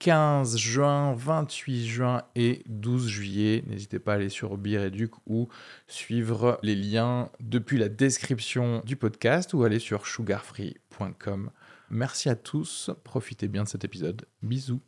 15 juin, 28 juin et 12 juillet. N'hésitez pas à aller sur Beiréduc ou suivre les liens depuis la description du podcast ou aller sur sugarfree.com. Merci à tous, profitez bien de cet épisode. Bisous.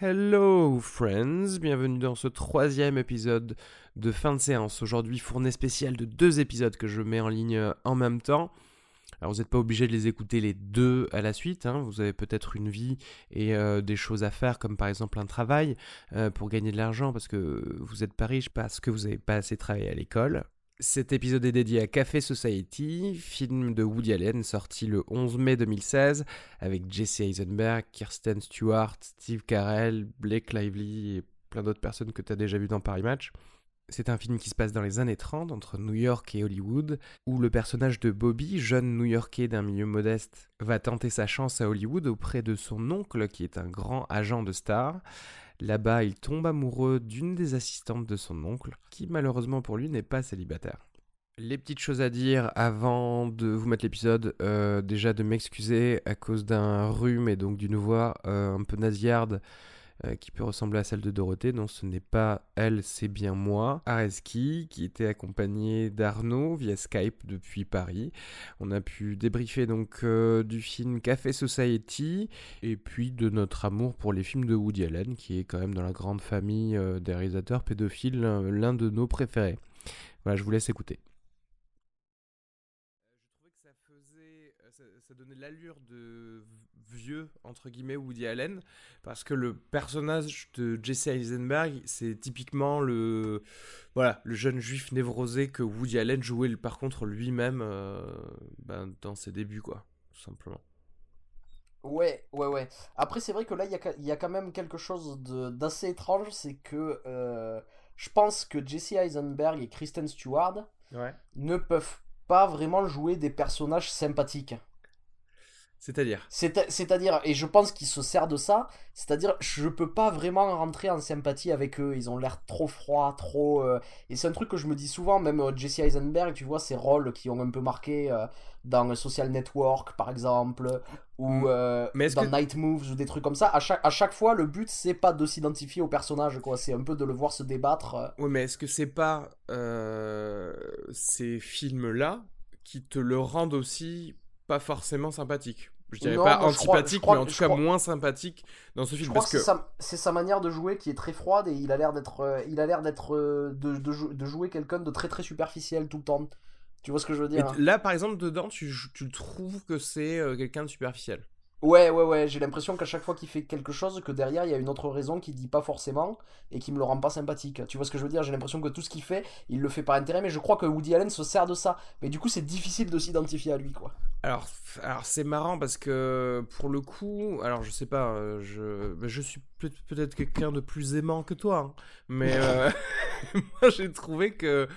Hello friends, bienvenue dans ce 3e épisode de fin de séance. Aujourd'hui, fournée spéciale de 2 épisodes que je mets en ligne en même temps. Alors vous n'êtes pas obligé de les écouter les 2 à la suite, hein. Vous avez peut-être une vie et des choses à faire comme par exemple un travail pour gagner de l'argent parce que vous n'êtes pas riche, parce que vous n'avez pas assez travaillé à l'école. Cet épisode est dédié à Café Society, film de Woody Allen sorti le 11 mai 2016 avec Jesse Eisenberg, Kristen Stewart, Steve Carell, Blake Lively et plein d'autres personnes que tu as déjà vues dans Paris Match. C'est un film qui se passe dans les années 30, entre New York et Hollywood, où le personnage de Bobby, jeune New-Yorkais d'un milieu modeste, va tenter sa chance à Hollywood auprès de son oncle, qui est un grand agent de stars. Là-bas, il tombe amoureux d'une des assistantes de son oncle, qui malheureusement pour lui n'est pas célibataire. Les petites choses à dire avant de vous mettre l'épisode, déjà de m'excuser à cause d'un rhume et donc d'une voix un peu nasillarde, qui peut ressembler à celle de Dorothée. Non, ce n'est pas elle, c'est bien moi, Areski, qui était accompagné d'Arnaud via Skype depuis Paris. On a pu débriefer donc du film Café Society et puis de notre amour pour les films de Woody Allen, qui est quand même dans la grande famille des réalisateurs pédophiles, l'un de nos préférés. Voilà, je vous laisse écouter. Ça donnait l'allure de vieux, entre guillemets, Woody Allen, parce que le personnage de Jesse Eisenberg, c'est typiquement le jeune juif névrosé que Woody Allen jouait par contre lui-même dans ses débuts, quoi, tout simplement. Ouais. Après, c'est vrai que là, il y a quand même quelque chose d'assez étrange, c'est que je pense que Jesse Eisenberg et Kristen Stewart ne peuvent pas vraiment jouer des personnages sympathiques. C'est-à-dire, et je pense qu'ils se servent de ça, c'est-à-dire je peux pas vraiment rentrer en sympathie avec eux, ils ont l'air trop froids, trop... Et c'est un truc que je me dis souvent, même Jesse Eisenberg, tu vois, ses rôles qui ont un peu marqué dans Social Network par exemple, ou dans Night Moves, ou des trucs comme ça, à chaque fois le but c'est pas de s'identifier au personnage, quoi, c'est un peu de le voir se débattre. Oui, mais est-ce que c'est pas ces films-là qui te le rendent aussi... pas forcément sympathique. Je dirais non, pas antipathique, mais en tout cas moins sympathique dans ce film. Parce que c'est sa manière de jouer qui est très froide et il a l'air d'être de jouer quelqu'un de très très superficiel tout le temps. Tu vois ce que je veux dire, hein. Là, par exemple, dedans, tu trouves que c'est quelqu'un de superficiel. Ouais. J'ai l'impression qu'à chaque fois qu'il fait quelque chose, que derrière, il y a une autre raison qu'il dit pas forcément et qui me le rend pas sympathique. Tu vois ce que je veux dire ? J'ai l'impression que tout ce qu'il fait, il le fait par intérêt, mais je crois que Woody Allen se sert de ça. Mais du coup, c'est difficile de s'identifier à lui, quoi. Alors c'est marrant parce que, pour le coup, alors je sais pas, je suis peut-être quelqu'un de plus aimant que toi, hein, mais moi, j'ai trouvé que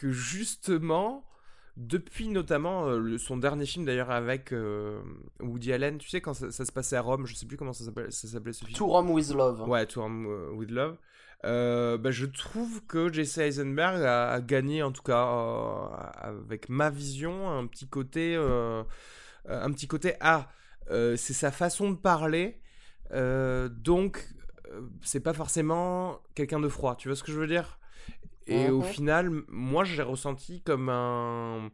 justement... Depuis notamment son dernier film d'ailleurs avec Woody Allen, tu sais quand ça se passait à Rome, je sais plus comment ça s'appelait ce film. To Rome with Love. Ouais, To Rome with Love. Je trouve que Jesse Eisenberg a gagné en tout cas avec ma vision un petit côté c'est sa façon de parler donc c'est pas forcément quelqu'un de froid, tu vois ce que je veux dire ? Et au final, moi, j'ai ressenti comme un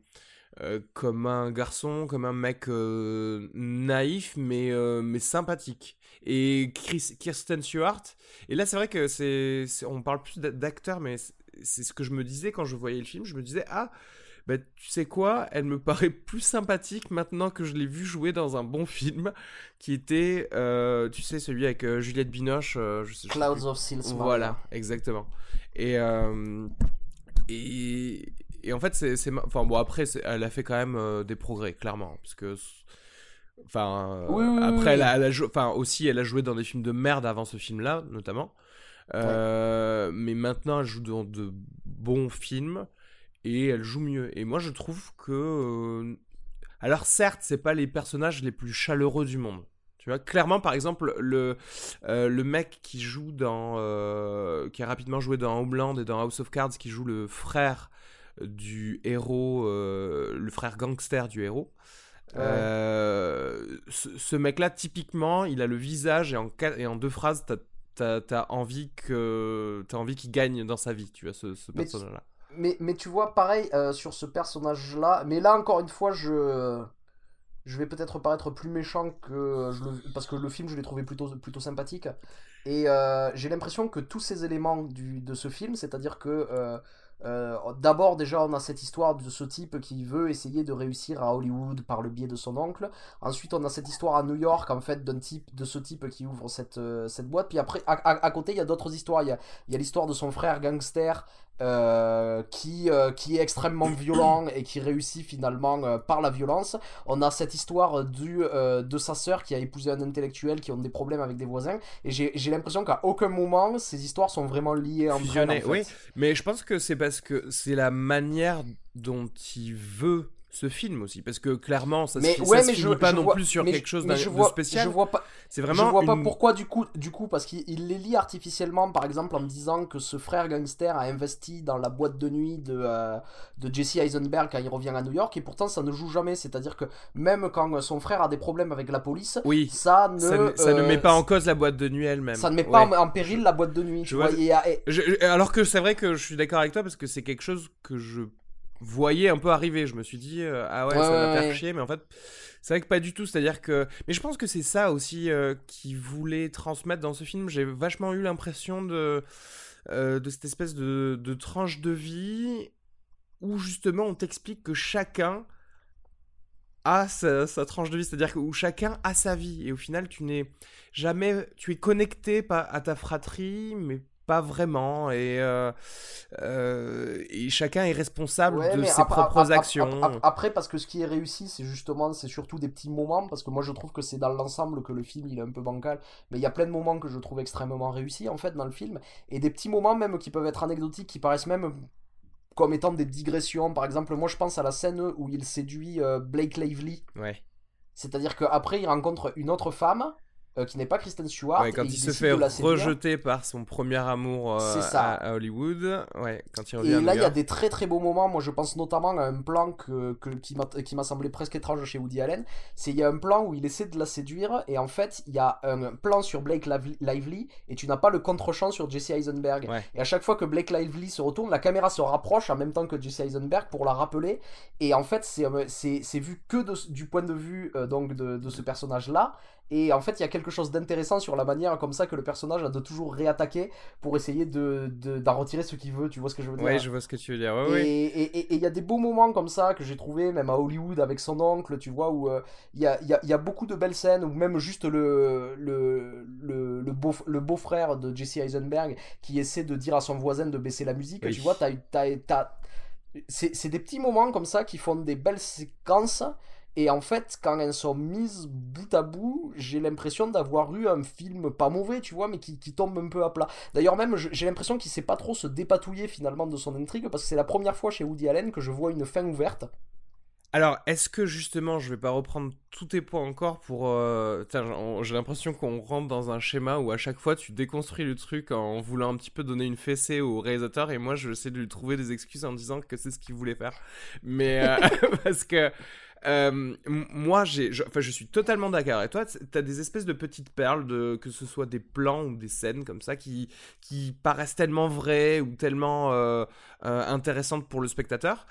garçon, comme un mec naïf, mais sympathique. Et Kristen Stewart. Et là, c'est vrai que on parle plus d'acteur, mais c'est ce que je me disais quand je voyais le film. Je me disais, tu sais quoi, elle me paraît plus sympathique maintenant que je l'ai vue jouer dans un bon film qui était, tu sais, celui avec Juliette Binoche. Clouds of Siltsman. Voilà, exactement. Et en fait, après, elle a fait quand même des progrès, clairement, parce que... Enfin, oui, après, oui. Elle a joué dans des films de merde avant ce film-là, notamment. Mais maintenant elle joue dans de bons films et elle joue mieux. Et moi je trouve que alors certes c'est pas les personnages les plus chaleureux du monde. Tu vois, clairement, par exemple, le mec qui joue dans, qui a rapidement joué dans Homeland et dans House of Cards, qui joue le frère du héros, le frère gangster du héros. Ouais. Ce mec-là, typiquement, il a le visage et en deux phrases, t'as envie qu'il gagne dans sa vie. Tu vois, ce personnage-là. Mais tu vois, pareil sur ce personnage-là. Mais là, encore une fois, je vais peut-être paraître plus méchant que parce que le film je l'ai trouvé plutôt sympathique et j'ai l'impression que tous ces éléments de ce film, c'est-à-dire que d'abord déjà on a cette histoire de ce type qui veut essayer de réussir à Hollywood par le biais de son oncle, ensuite on a cette histoire à New York en fait de ce type qui ouvre cette boîte, puis après à côté il y a d'autres histoires, il y a l'histoire de son frère gangster qui est extrêmement violent et qui réussit finalement par la violence. On a cette histoire de sa sœur qui a épousé un intellectuel qui ont des problèmes avec des voisins, et j'ai l'impression qu'à aucun moment ces histoires sont vraiment liées en vrai, en fait. Oui, mais je pense que c'est parce que c'est la manière dont il veut ce film aussi, parce que clairement ça se finit pas non plus sur quelque chose de spécial. Je vois pas. C'est vraiment. Je vois pas pourquoi du coup, parce qu'il les lie artificiellement, par exemple en disant que ce frère gangster a investi dans la boîte de nuit de Jesse Eisenberg quand il revient à New York, et pourtant ça ne joue jamais. C'est-à-dire que même quand son frère a des problèmes avec la police, oui, ça ne met pas en cause la boîte de nuit elle-même. Ça ne met pas en péril la boîte de nuit. Alors que c'est vrai que je suis d'accord avec toi, parce que c'est quelque chose que je voyais un peu arriver, je me suis dit ça va faire chier, mais en fait c'est vrai que pas du tout, c'est-à-dire que, mais je pense que c'est ça aussi qu'ils voulaient transmettre dans ce film. J'ai vachement eu l'impression de cette espèce de tranche de vie où justement on t'explique que chacun a sa tranche de vie, c'est-à-dire que où chacun a sa vie, et au final tu es connecté à ta fratrie, mais pas vraiment, et chacun est responsable de ses propres actions. Après, parce que ce qui est réussi, c'est surtout des petits moments, parce que moi je trouve que c'est dans l'ensemble que le film il est un peu bancal, mais il y a plein de moments que je trouve extrêmement réussis en fait dans le film, et des petits moments même qui peuvent être anecdotiques, qui paraissent même comme étant des digressions. Par exemple, moi je pense à la scène où il séduit Blake Lively. Ouais. C'est-à-dire qu'après il rencontre une autre femme qui n'est pas Kristen Stewart. Ouais, quand il se fait rejeter par son premier amour à Hollywood. Ouais, quand il revient à New York. Il y a des très très beaux moments. Moi je pense notamment à un plan qui m'a semblé presque étrange chez Woody Allen. Il y a un plan où il essaie de la séduire, et en fait il y a un plan sur Blake Lively et tu n'as pas le contre-champ sur Jesse Eisenberg. Ouais. Et à chaque fois que Blake Lively se retourne, la caméra se rapproche en même temps que Jesse Eisenberg pour la rappeler. Et en fait c'est vu que du point de vue de ce personnage là. Et en fait, il y a quelque chose d'intéressant sur la manière comme ça que le personnage a de toujours réattaquer pour essayer d'en retirer ce qu'il veut. Tu vois ce que je veux dire ? Oui, je vois ce que tu veux dire. Ouais, et il y a des beaux moments comme ça que j'ai trouvé, même à Hollywood avec son oncle, tu vois, où il y a beaucoup de belles scènes, ou même juste le beau-frère de Jesse Eisenberg qui essaie de dire à son voisin de baisser la musique. Oui. Tu vois, c'est des petits moments comme ça qui font des belles séquences. Et en fait, quand elles sont mises bout à bout, j'ai l'impression d'avoir eu un film pas mauvais, tu vois, mais qui tombe un peu à plat. D'ailleurs, même, j'ai l'impression qu'il sait pas trop se dépatouiller finalement de son intrigue, parce que c'est la première fois chez Woody Allen que je vois une fin ouverte. Alors, est-ce que justement, je vais pas reprendre tous tes points encore pour... j'ai l'impression qu'on rentre dans un schéma où à chaque fois, tu déconstruis le truc en voulant un petit peu donner une fessée au réalisateur, et moi, je sais de lui trouver des excuses en disant que c'est ce qu'il voulait faire. Mais parce que... moi je suis totalement d'accord, et toi t'as des espèces de petites perles que ce soit des plans ou des scènes comme ça qui paraissent tellement vraies ou tellement intéressantes pour le spectateur,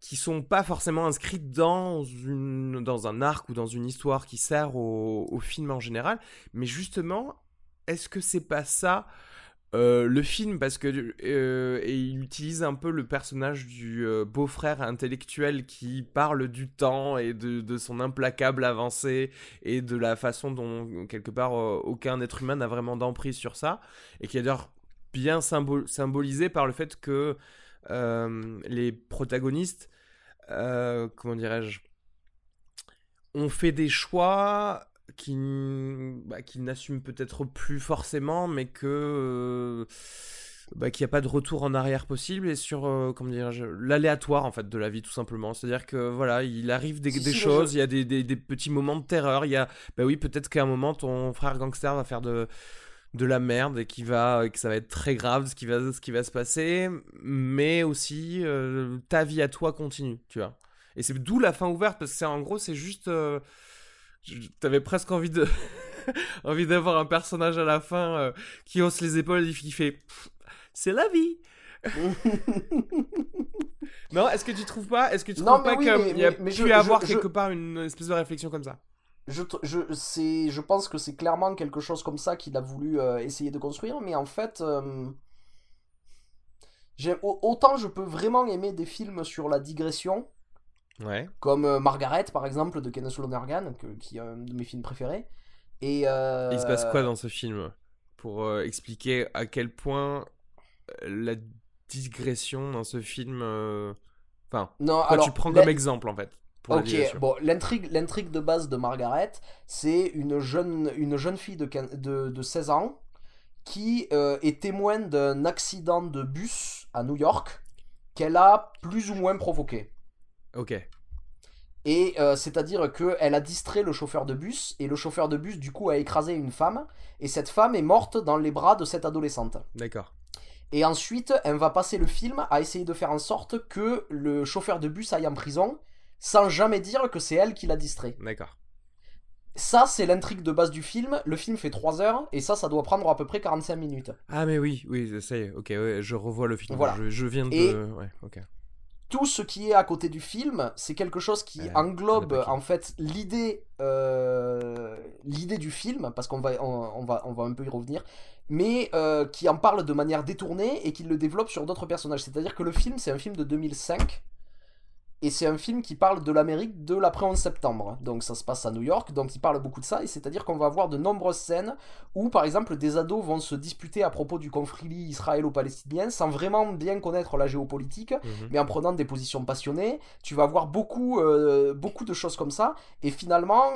qui sont pas forcément inscrites dans un arc ou dans une histoire qui sert au film en général. Mais justement, est-ce que c'est pas ça le film, parce que et il utilise un peu le personnage du beau-frère intellectuel qui parle du temps et de son implacable avancée et de la façon dont quelque part aucun être humain n'a vraiment d'emprise sur ça, et qui est d'ailleurs bien symbolisé par le fait que les protagonistes comment dirais-je, ont fait des choix qui n'assume peut-être plus forcément, mais que qu'il n'y a pas de retour en arrière possible, et sur l'aléatoire en fait de la vie, tout simplement. C'est-à-dire que voilà, il arrive des choses, il y a des petits moments de terreur, il y a peut-être qu'à un moment ton frère gangster va faire de la merde et que ça va être très grave ce qui va se passer, mais aussi ta vie à toi continue, tu vois. Et c'est d'où la fin ouverte, parce que c'est en gros, c'est juste t'avais presque envie de envie d'avoir un personnage à la fin qui hausse les épaules et qui fait c'est la vie. Non, est-ce que tu trouves pas qu'il y a une espèce de réflexion comme ça? Je pense que c'est clairement quelque chose comme ça qu'il a voulu essayer de construire, mais en fait autant je peux vraiment aimer des films sur la digression, ouais, comme Margaret par exemple de Kenneth Lonergan, qui est un de mes films préférés. Et il se passe quoi dans ce film pour expliquer à quel point la digression dans ce film tu prends comme exemple en fait pour la digression. Bon, l'intrigue de base de Margaret, c'est une jeune fille de 16 ans qui est témoin d'un accident de bus à New York qu'elle a plus ou moins provoqué. Ok. Et c'est-à-dire qu'elle a distrait le chauffeur de bus, et le chauffeur de bus du coup a écrasé une femme, et cette femme est morte dans les bras de cette adolescente. D'accord. Et ensuite, elle va passer le film à essayer de faire en sorte que le chauffeur de bus aille en prison, sans jamais dire que c'est elle qui l'a distrait. D'accord. Ça, c'est l'intrigue de base du film. Le film fait 3 heures, et ça doit prendre à peu près 45 minutes. Ah mais oui, ça y est, ok, ouais, je revois le film. Voilà. Je viens de... Et... Ouais, ok. Tout ce qui est à côté du film, c'est quelque chose qui englobe en fait l'idée du film, parce qu'on va un peu y revenir, mais qui en parle de manière détournée et qui le développe sur d'autres personnages. C'est-à-dire que le film, c'est un film de 2005, et c'est un film qui parle de l'Amérique de l'après-11 septembre. Donc ça se passe à New York, donc il parle beaucoup de ça, et c'est-à-dire qu'on va avoir de nombreuses scènes où, par exemple, des ados vont se disputer à propos du conflit israélo-palestinien sans vraiment bien connaître la géopolitique, mais en prenant des positions passionnées. Tu vas avoir beaucoup de choses comme ça, et finalement...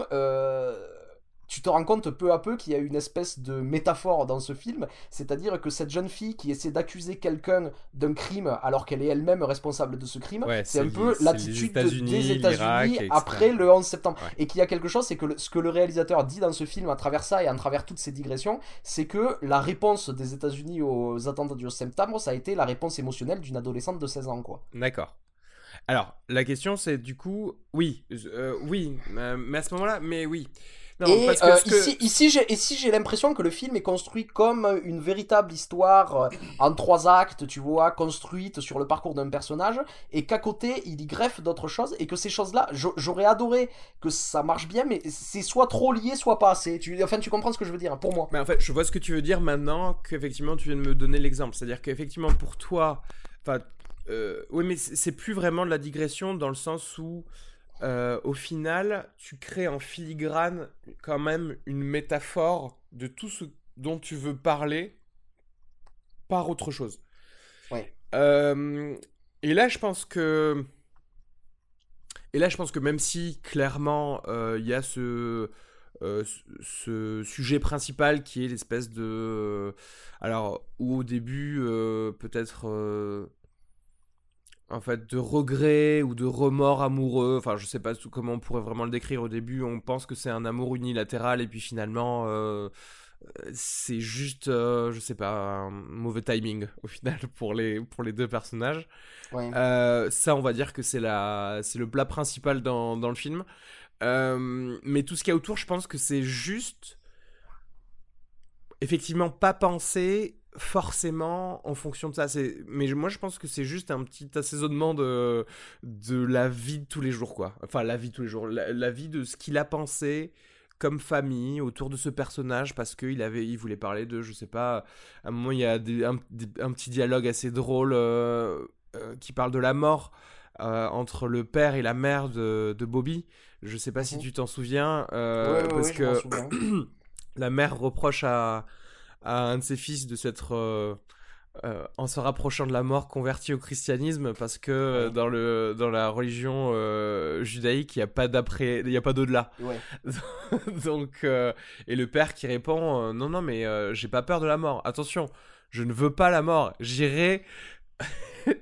Tu te rends compte peu à peu qu'il y a une espèce de métaphore dans ce film, c'est-à-dire que cette jeune fille qui essaie d'accuser quelqu'un d'un crime alors qu'elle est elle-même responsable de ce crime, c'est un peu l'attitude des États-Unis après le 11 septembre. Ouais. Et qu'il y a quelque chose, c'est que ce que le réalisateur dit dans ce film à travers ça et à travers toutes ces digressions, c'est que la réponse des États-Unis aux attentats du 11 septembre, ça a été la réponse émotionnelle d'une adolescente de 16 ans, quoi. D'accord. Alors, la question c'est du coup, mais à ce moment-là, Non, et ici j'ai l'impression que le film est construit comme une véritable histoire en 3 actes, tu vois, construite sur le parcours d'un personnage, et qu'à côté il y greffe d'autres choses, et que ces choses-là, j'aurais adoré que ça marche bien, mais c'est soit trop lié, soit pas assez. Tu comprends ce que je veux dire, pour moi. Mais en fait, je vois ce que tu veux dire maintenant qu'effectivement tu viens de me donner l'exemple, c'est-à-dire qu'effectivement pour toi, mais c'est plus vraiment de la digression dans le sens où... au final, tu crées en filigrane quand même une métaphore de tout ce dont tu veux parler par autre chose. Ouais. Et là, je pense que même si clairement il y a ce sujet principal qui est l'espèce de, alors où au début peut-être. En fait, de regrets ou de remords amoureux. Enfin, je sais pas comment on pourrait vraiment le décrire. Au début, on pense que c'est un amour unilatéral, et puis finalement, c'est juste, je sais pas, un mauvais timing au final pour les deux personnages. Ouais. Ça, on va dire que c'est le plat principal dans le film. Mais tout ce qu'il y a autour, je pense que c'est juste, effectivement, pas pensé. Forcément en fonction de ça, mais moi je pense que c'est juste un petit assaisonnement de la vie de tous les jours, quoi. Enfin, la vie de tous les jours, la vie de ce qu'il a pensé comme famille autour de ce personnage, parce qu'il voulait parler de, je sais pas, à un moment il y a un petit dialogue assez drôle qui parle de la mort entre le père et la mère de Bobby. Je sais pas si tu t'en souviens, parce que la mère reproche à un de ses fils de s'être en se rapprochant de la mort, converti au christianisme, parce que dans la religion judaïque, il n'y a pas d'après, il n'y a pas d'au-delà. Ouais. Donc, et le père qui répond non, mais j'ai pas peur de la mort. Attention, je ne veux pas la mort. J'irai,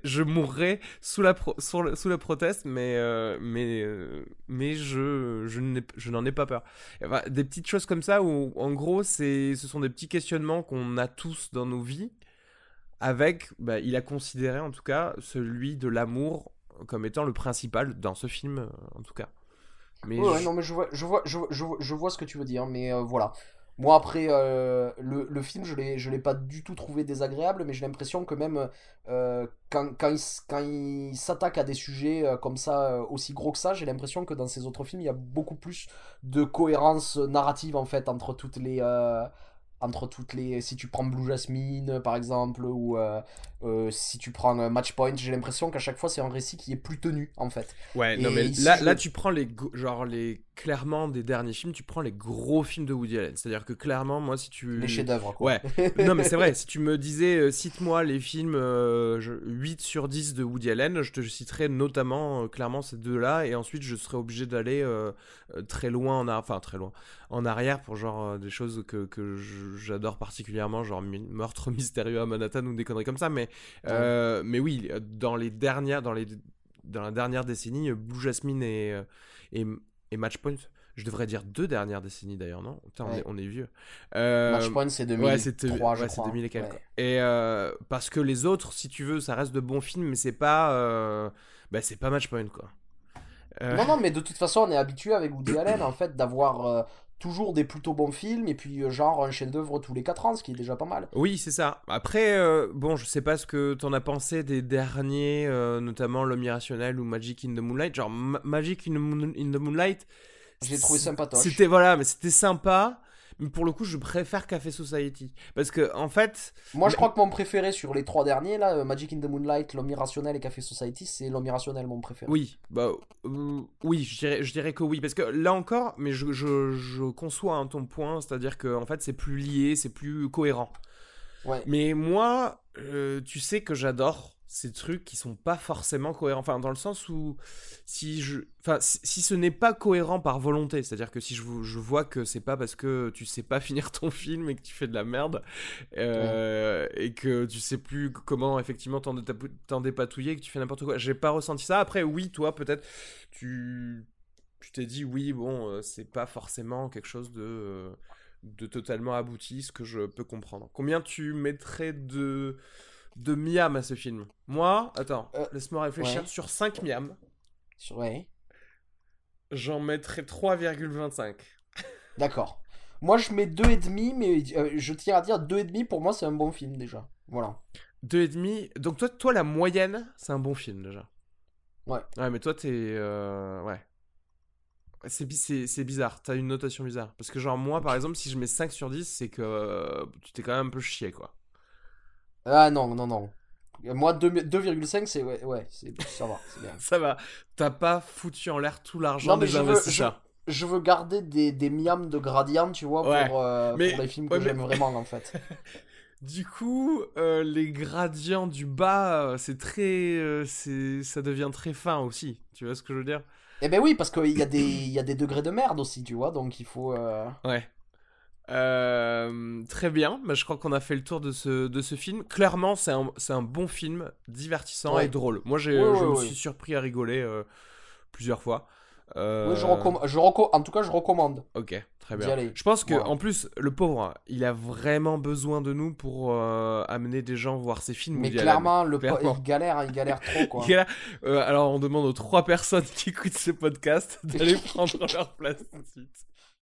je mourrai sous la proteste, mais je n'en ai pas peur. Enfin, des petites choses comme ça où, en gros, ce sont des petits questionnements qu'on a tous dans nos vies. Avec, il a considéré en tout cas celui de l'amour comme étant le principal dans ce film, en tout cas. Mais non, mais je vois ce que tu veux dire, mais voilà. Moi après, le film, je l'ai pas du tout trouvé désagréable, mais j'ai l'impression que même quand il s'attaque à des sujets comme ça, aussi gros que ça, j'ai l'impression que dans ses autres films, il y a beaucoup plus de cohérence narrative en fait entre toutes les. Si tu prends Blue Jasmine par exemple, ou si tu prends Matchpoint, j'ai l'impression qu'à chaque fois c'est un récit qui est plus tenu en fait. Ouais. Et non mais là tu prends clairement des derniers films, tu prends les gros films de Woody Allen, c'est-à-dire que clairement moi si tu... Les chefs-d'œuvre quoi. Ouais. Non mais c'est vrai, si tu me disais cite-moi les films 8 sur 10 de Woody Allen, je te citerais notamment clairement ces deux-là, et ensuite je serais obligé d'aller très loin en arrière pour genre des choses que j'adore particulièrement, genre Meurtre Mystérieux à Manhattan ou des conneries comme ça, mais oui, dans la dernière décennie, Blue Jasmine et Matchpoint, je devrais dire deux dernières décennies d'ailleurs, non ? Putain, ouais. on est vieux. Matchpoint, c'est 2003, ouais, c'est 2000 et quelques. Ouais. Et parce que les autres, si tu veux, ça reste de bons films, mais c'est pas Matchpoint, quoi. Non, mais de toute façon, on est habitué avec Woody Allen, en fait, d'avoir... toujours des plutôt bons films, et puis genre un chef-d'œuvre tous les 4 ans, ce qui est déjà pas mal. Oui, c'est ça. Après, je sais pas ce que t'en as pensé des derniers, notamment L'Homme Irrationnel ou Magic in the Moonlight. Genre Magic in the Moonlight, j'ai trouvé sympatoche. C'était sympa. Mais pour le coup, je préfère Café Society. Parce que, en fait... Moi, je crois que mon préféré sur les 3 derniers, là, Magic in the Moonlight, L'Homme Irrationnel et Café Society, c'est L'Homme Irrationnel, mon préféré. Oui, je dirais que oui. Parce que là encore, mais je conçois ton point, c'est-à-dire que, en fait, c'est plus lié, c'est plus cohérent. Ouais. Mais moi, tu sais que j'adore ces trucs qui sont pas forcément cohérents. Enfin, dans le sens où, si ce n'est pas cohérent par volonté, c'est-à-dire que si je vois que c'est pas parce que tu sais pas finir ton film et que tu fais de la merde, et que tu sais plus comment effectivement t'en dépatouiller et que tu fais n'importe quoi, j'ai pas ressenti ça. Après, oui, toi, peut-être, tu t'es dit, oui, c'est pas forcément quelque chose de totalement abouti, ce que je peux comprendre. Combien tu mettrais de miam à ce film? Moi, attends, laisse-moi réfléchir. Ouais. Sur 5 miam, ouais, j'en mettrais 3,25. D'accord. Moi, je mets 2,5, mais je tiens à dire 2,5, pour moi, c'est un bon film déjà. Voilà. 2,5. Donc toi, la moyenne, c'est un bon film déjà. Ouais. Ouais, mais toi, t'es... Ouais. C'est bizarre, t'as une notation bizarre. Parce que genre, moi, par exemple, si je mets 5 sur 10, c'est que tu t'es quand même un peu chié, quoi. Ah non. Moi, 2,5, c'est... Ouais, ça va, c'est bien. Ça va. T'as pas foutu en l'air tout l'argent des investisseurs. Je veux garder des miams de gradient, tu vois, ouais. Pour les films que j'aime vraiment, en fait. Du coup, les gradients du bas, c'est très... ça devient très fin aussi, tu vois ce que je veux dire ? Eh ben oui, parce qu'il y a des degrés de merde aussi, tu vois, donc il faut... Ouais. Très bien, je crois qu'on a fait le tour de ce film. Clairement, c'est un bon film, divertissant, ouais, et drôle. Moi, je me suis surpris à rigoler plusieurs fois. Oui, en tout cas, je recommande. Ok, très bien. Je pense que, en plus, le pauvre, il a vraiment besoin de nous pour amener des gens voir ses films. Mais clairement, il galère trop, quoi. Alors, on demande aux 3 personnes qui écoutent ce podcast d'aller prendre leur place tout de suite.